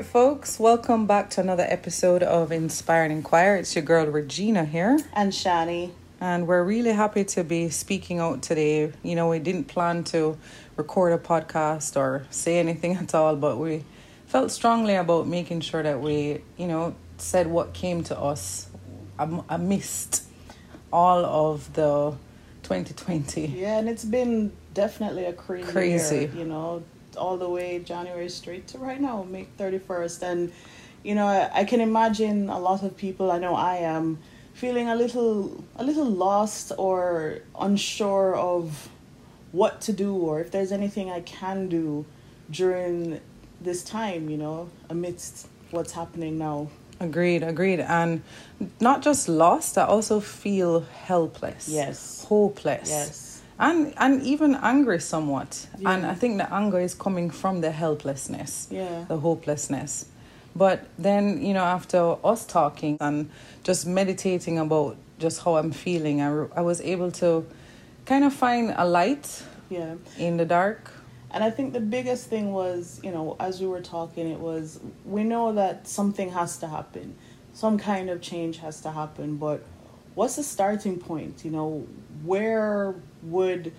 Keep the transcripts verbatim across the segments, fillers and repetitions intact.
right, folks, welcome back to another episode of Inspire and Inquire. It's your girl Regina here. And Shani. And we're really happy to be speaking out today. You know, we didn't plan to record a podcast or say anything at all, but we felt strongly about making sure that we, you know, said what came to us amidst all of the twenty twenty. Yeah, and it's been definitely a crazy, crazy. year, you know, all the way January straight to right now, May thirty-first. And, you know, I, I can imagine a lot of people, I know I am, feeling a little a little lost or unsure of what to do or if there's anything I can do during this time, you know, amidst what's happening now. Agreed, agreed. And not just lost, I also feel helpless. Yes. Hopeless. Yes. And and even angry somewhat. Yeah. And I think the anger is coming from the helplessness, yeah. the hopelessness. But then, you know, after us talking and just meditating about just how I'm feeling, I, re- I was able to kind of find a light yeah. in the dark. And I think the biggest thing was, you know, as we were talking, it was, we know that something has to happen. Some kind of change has to happen. But what's the starting point? You know, where would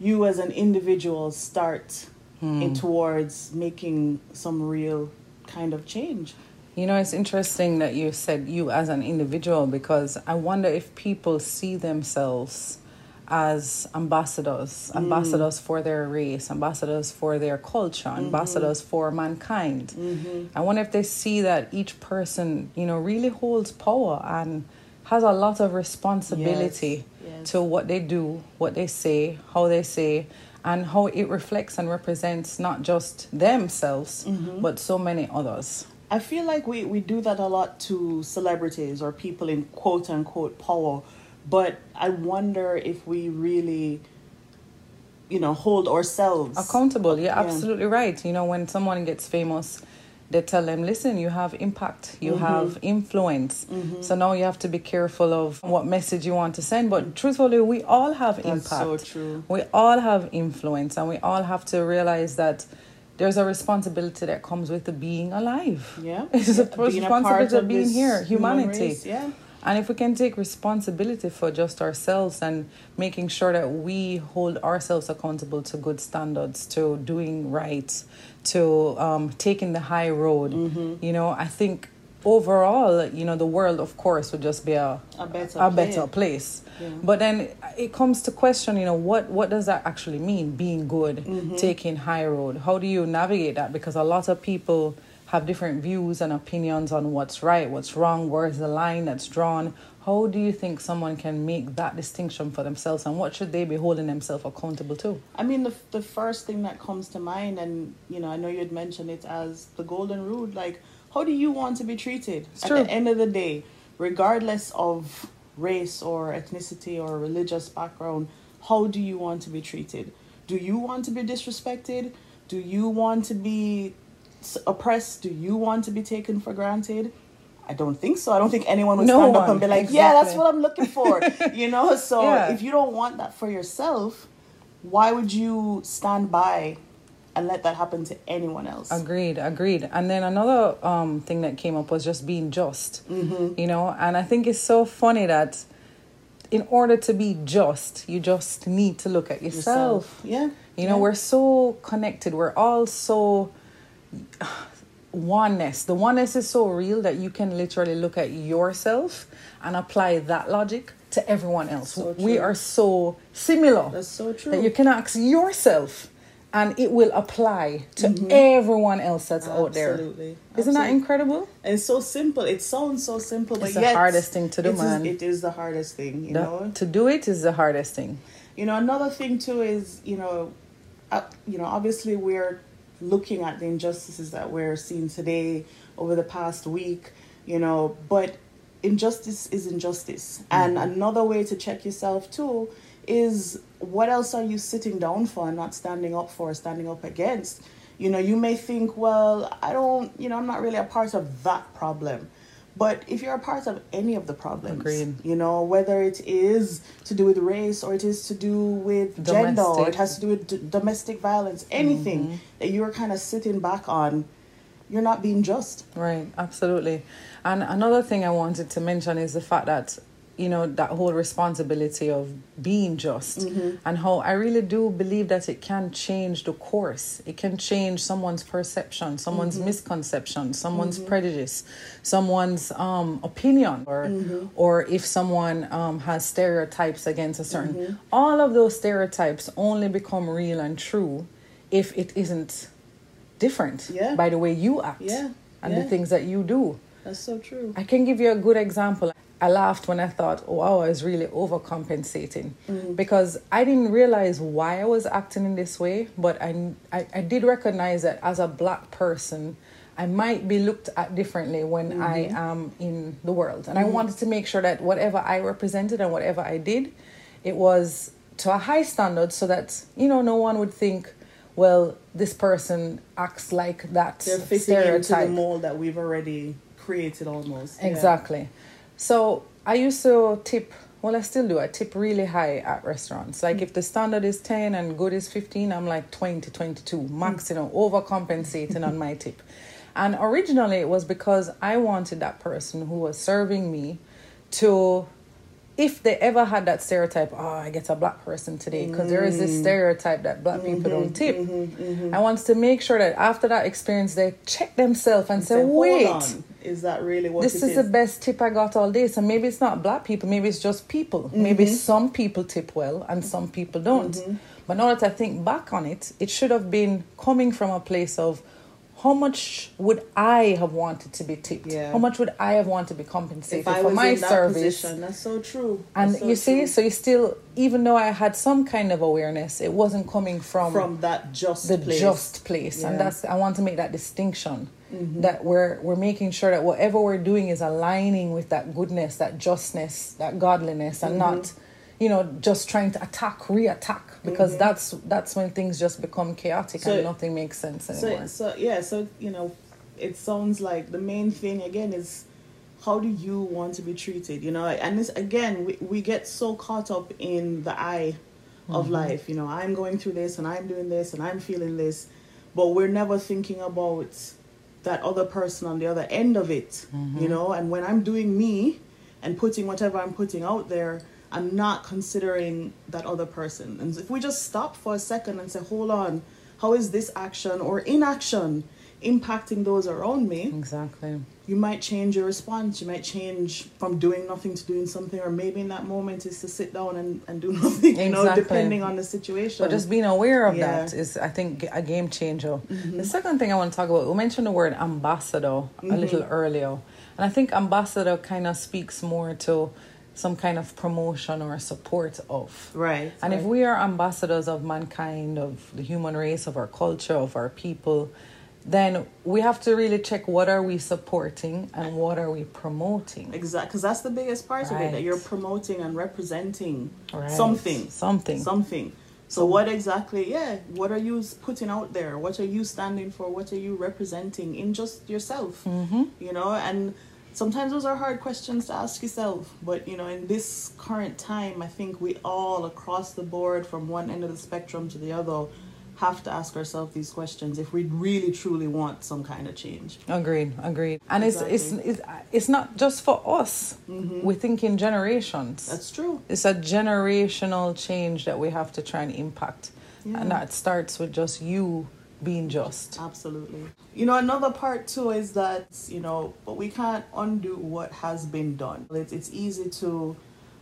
you as an individual start hmm. in towards making some real kind of change? You know, it's interesting that you said you as an individual, because I wonder if people see themselves as ambassadors, mm. ambassadors for their race, ambassadors for their culture, mm-hmm. ambassadors for mankind. Mm-hmm. I wonder if they see that each person, you know, really holds power and has a lot of responsibility yes, yes. to what they do, what they say, how they say, and how it reflects and represents not just themselves, mm-hmm. but so many others. I feel like we, we do that a lot to celebrities or people in quote-unquote power, but I wonder if we really, you know, hold ourselves accountable. You're yeah. absolutely right. You know, when someone gets famous, they tell them, listen, you have impact, you mm-hmm. have influence. Mm-hmm. So now you have to be careful of what message you want to send. But truthfully, we all have That's impact. That's so true. We all have influence, and we all have to realize that there's a responsibility that comes with the being alive. Yeah. It's a being responsibility a of being here, humanity. Race, yeah. And if we can take responsibility for just ourselves and making sure that we hold ourselves accountable to good standards, to doing right, to um, taking the high road, mm-hmm. you know, I think overall, you know, the world, of course, would just be a, a better, a better place. Yeah. But then it comes to question, you know, what, what does that actually mean, being good, mm-hmm. taking high road? How do you navigate that? Because a lot of people have different views and opinions on what's right, what's wrong, where's the line that's drawn. How do you think someone can make that distinction for themselves, and what should they be holding themselves accountable to? I mean, the the first thing that comes to mind, and, you know, I know you had mentioned it as the golden rule, like, how do you want to be treated? It's At true. the end of the day, regardless of race or ethnicity or religious background, how do you want to be treated? Do you want to be disrespected? Do you want to be oppressed? Do you want to be taken for granted? I don't think so. I don't think anyone would no stand one. up and be like, exactly. yeah, that's what I'm looking for. You know, so yeah. if you don't want that for yourself, why would you stand by and let that happen to anyone else? Agreed, agreed. And then another um, thing that came up was just being just, mm-hmm. you know, and I think it's so funny that in order to be just, you just need to look at yourself. yourself. Yeah. You yeah. know, we're so connected. We're all so oneness. The oneness is so real that you can literally look at yourself and apply that logic to everyone else. So we are so similar. That's so true. That you can ask yourself and it will apply to mm-hmm. everyone else that's Absolutely. out there. Absolutely. Isn't that incredible? And it's so simple. It sounds so simple, but it's the yet hardest thing to do, it man. Is, it is the hardest thing, you the, know. To do it is the hardest thing. You know, another thing too is, you know, uh, you know, obviously we're looking at the injustices that we're seeing today over the past week, you know, but injustice is injustice. Mm-hmm. And another way to check yourself too is, what else are you sitting down for and not standing up for, standing up against? You know, you may think, well, I don't, you know, I'm not really a part of that problem. But if you're a part of any of the problems, Agreed. you know, whether it is to do with race or it is to do with domestic. gender, or it has to do with d- domestic violence, anything mm-hmm. that you're kind of sitting back on, you're not being just. Right, absolutely. And another thing I wanted to mention is the fact that, you know, that whole responsibility of being just, mm-hmm. and how I really do believe that it can change the course. It can change someone's perception, someone's mm-hmm. misconception, someone's mm-hmm. prejudice, someone's um, opinion, or mm-hmm. or if someone um, has stereotypes against a certain, mm-hmm. all of those stereotypes only become real and true if it isn't different yeah. by the way you act yeah. and yeah. the things that you do. That's so true. I can give you a good example. I laughed when I thought, oh, wow, I was really overcompensating, mm-hmm. because I didn't realize why I was acting in this way. But I, I, I did recognize that as a black person, I might be looked at differently when mm-hmm. I am in the world. And mm-hmm. I wanted to make sure that whatever I represented and whatever I did, it was to a high standard so that, you know, no one would think, well, this person acts like that stereotype. They're fitting into the mold that we've already created almost. Exactly. Yeah. So I used to tip, well, I still do, I tip really high at restaurants. Like mm-hmm. if the standard is ten and good is fifteen, I'm like twenty, twenty-two, maxing mm-hmm. or overcompensating on my tip. And originally it was because I wanted that person who was serving me to, if they ever had that stereotype, oh, I get a black person today, because mm-hmm. there is this stereotype that black mm-hmm. people don't tip. Mm-hmm. Mm-hmm. I wanted to make sure that after that experience, they check themselves and, and say, say wait. Is that really what this it is? This is the best tip I got all day. So maybe it's not black people. Maybe it's just people. Mm-hmm. Maybe some people tip well and some people don't. Mm-hmm. But now that I think back on it, it should have been coming from a place of how much would I have wanted to be tipped? Yeah. How much would I have wanted to be compensated if I was for my in that service? Position. That's so true. That's and so you see, true. So you still, even though I had some kind of awareness, it wasn't coming from from that just the place. just place. Yeah. And that's I want to make that distinction. Mm-hmm. That we're we're making sure that whatever we're doing is aligning with that goodness, that justness, that godliness, and mm-hmm. not, you know, just trying to attack, re-attack, because mm-hmm. that's that's when things just become chaotic so, and nothing makes sense anymore. So, so yeah, so you know, it sounds like the main thing again is how do you want to be treated, you know? And this again, we we get so caught up in the I of mm-hmm. life, you know. I'm going through this, and I'm doing this, and I'm feeling this, but we're never thinking about that other person on the other end of it, mm-hmm. you know. And when I'm doing me and putting whatever I'm putting out there, I'm not considering that other person. And if we just stop for a second and say, hold on, how is this action or inaction impacting those around me? Exactly. You might change your response. You might change from doing nothing to doing something, or maybe in that moment is to sit down and, and do nothing, you exactly. know, depending on the situation. But just being aware of yeah. that is, I think, a game changer. Mm-hmm. The second thing I want to talk about, we mentioned the word ambassador mm-hmm. a little earlier. And I think ambassador kind of speaks more to some kind of promotion or support of. Right. And right. if we are ambassadors of mankind, of the human race, of our culture, of our people, then we have to really check what are we supporting and what are we promoting. Exactly, because that's the biggest part right. of it, that you're promoting and representing right. something. Something. Something. So something. What exactly, yeah, what are you putting out there? What are you standing for? What are you representing in just yourself? Mm-hmm. You know, and sometimes those are hard questions to ask yourself. But, you know, in this current time, I think we all across the board from one end of the spectrum to the other have to ask ourselves these questions if we really truly want some kind of change. Agreed, agreed. And exactly. it's, it's it's it's not just for us. Mm-hmm. We think in generations. That's true. It's a generational change that we have to try and impact. Yeah. And that starts with just you being just. Absolutely. You know, another part too is that, you know, but we can't undo what has been done. It's, it's easy to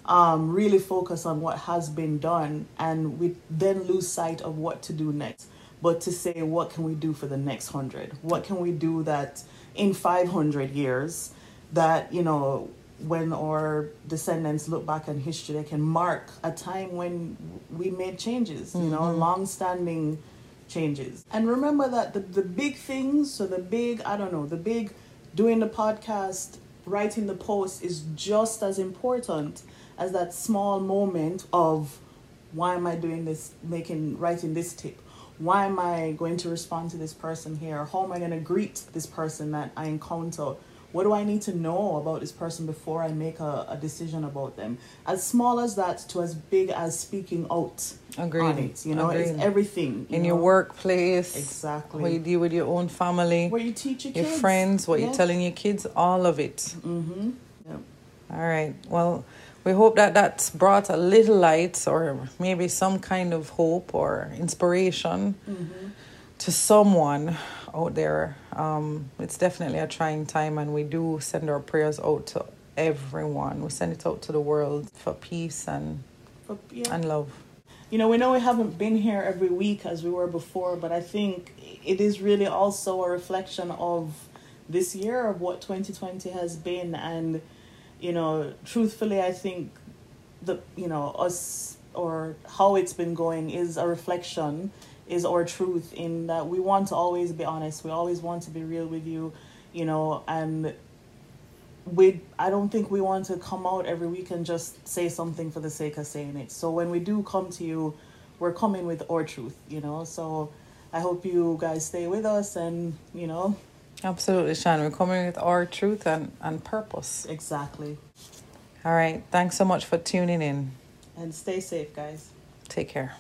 Um, really focus on what has been done, and we then lose sight of what to do next. But to say, what can we do for the next hundred? What can we do that in five hundred years that, you know, when our descendants look back on history, they can mark a time when we made changes, you mm-hmm. know, long-standing changes. And remember that the, the big things, so the big, I don't know, the big doing the podcast, writing the post is just as important as that small moment of, why am I doing this, making, writing this tip? Why am I going to respond to this person here? How am I going to greet this person that I encounter? What do I need to know about this person before I make a, a decision about them? As small as that to as big as speaking out Agreed. on it. You know, Agreed. It's everything. You in know? your workplace. Exactly. What you deal with your own family. What you teach your, your kids. Your friends. What yeah. you're telling your kids. All of it. Mm-hmm. Yep. All right. Well, we hope that that's brought a little light or maybe some kind of hope or inspiration mm-hmm. to someone out there. Um, it's definitely a trying time, and we do send our prayers out to everyone. We send it out to the world for peace and for, yeah. and love. You know, we know we haven't been here every week as we were before, but I think it is really also a reflection of this year, of what twenty twenty has been. And, you know, truthfully, I think the, you know, us or how it's been going is a reflection, is our truth, in that we want to always be honest. We always want to be real with you, you know, and we, I don't think we want to come out every week and just say something for the sake of saying it. So when we do come to you, we're coming with our truth, you know. So I hope you guys stay with us and, you know. Absolutely, Shan. We're coming with our truth and, and purpose. Exactly. All right. Thanks so much for tuning in. And stay safe, guys. Take care.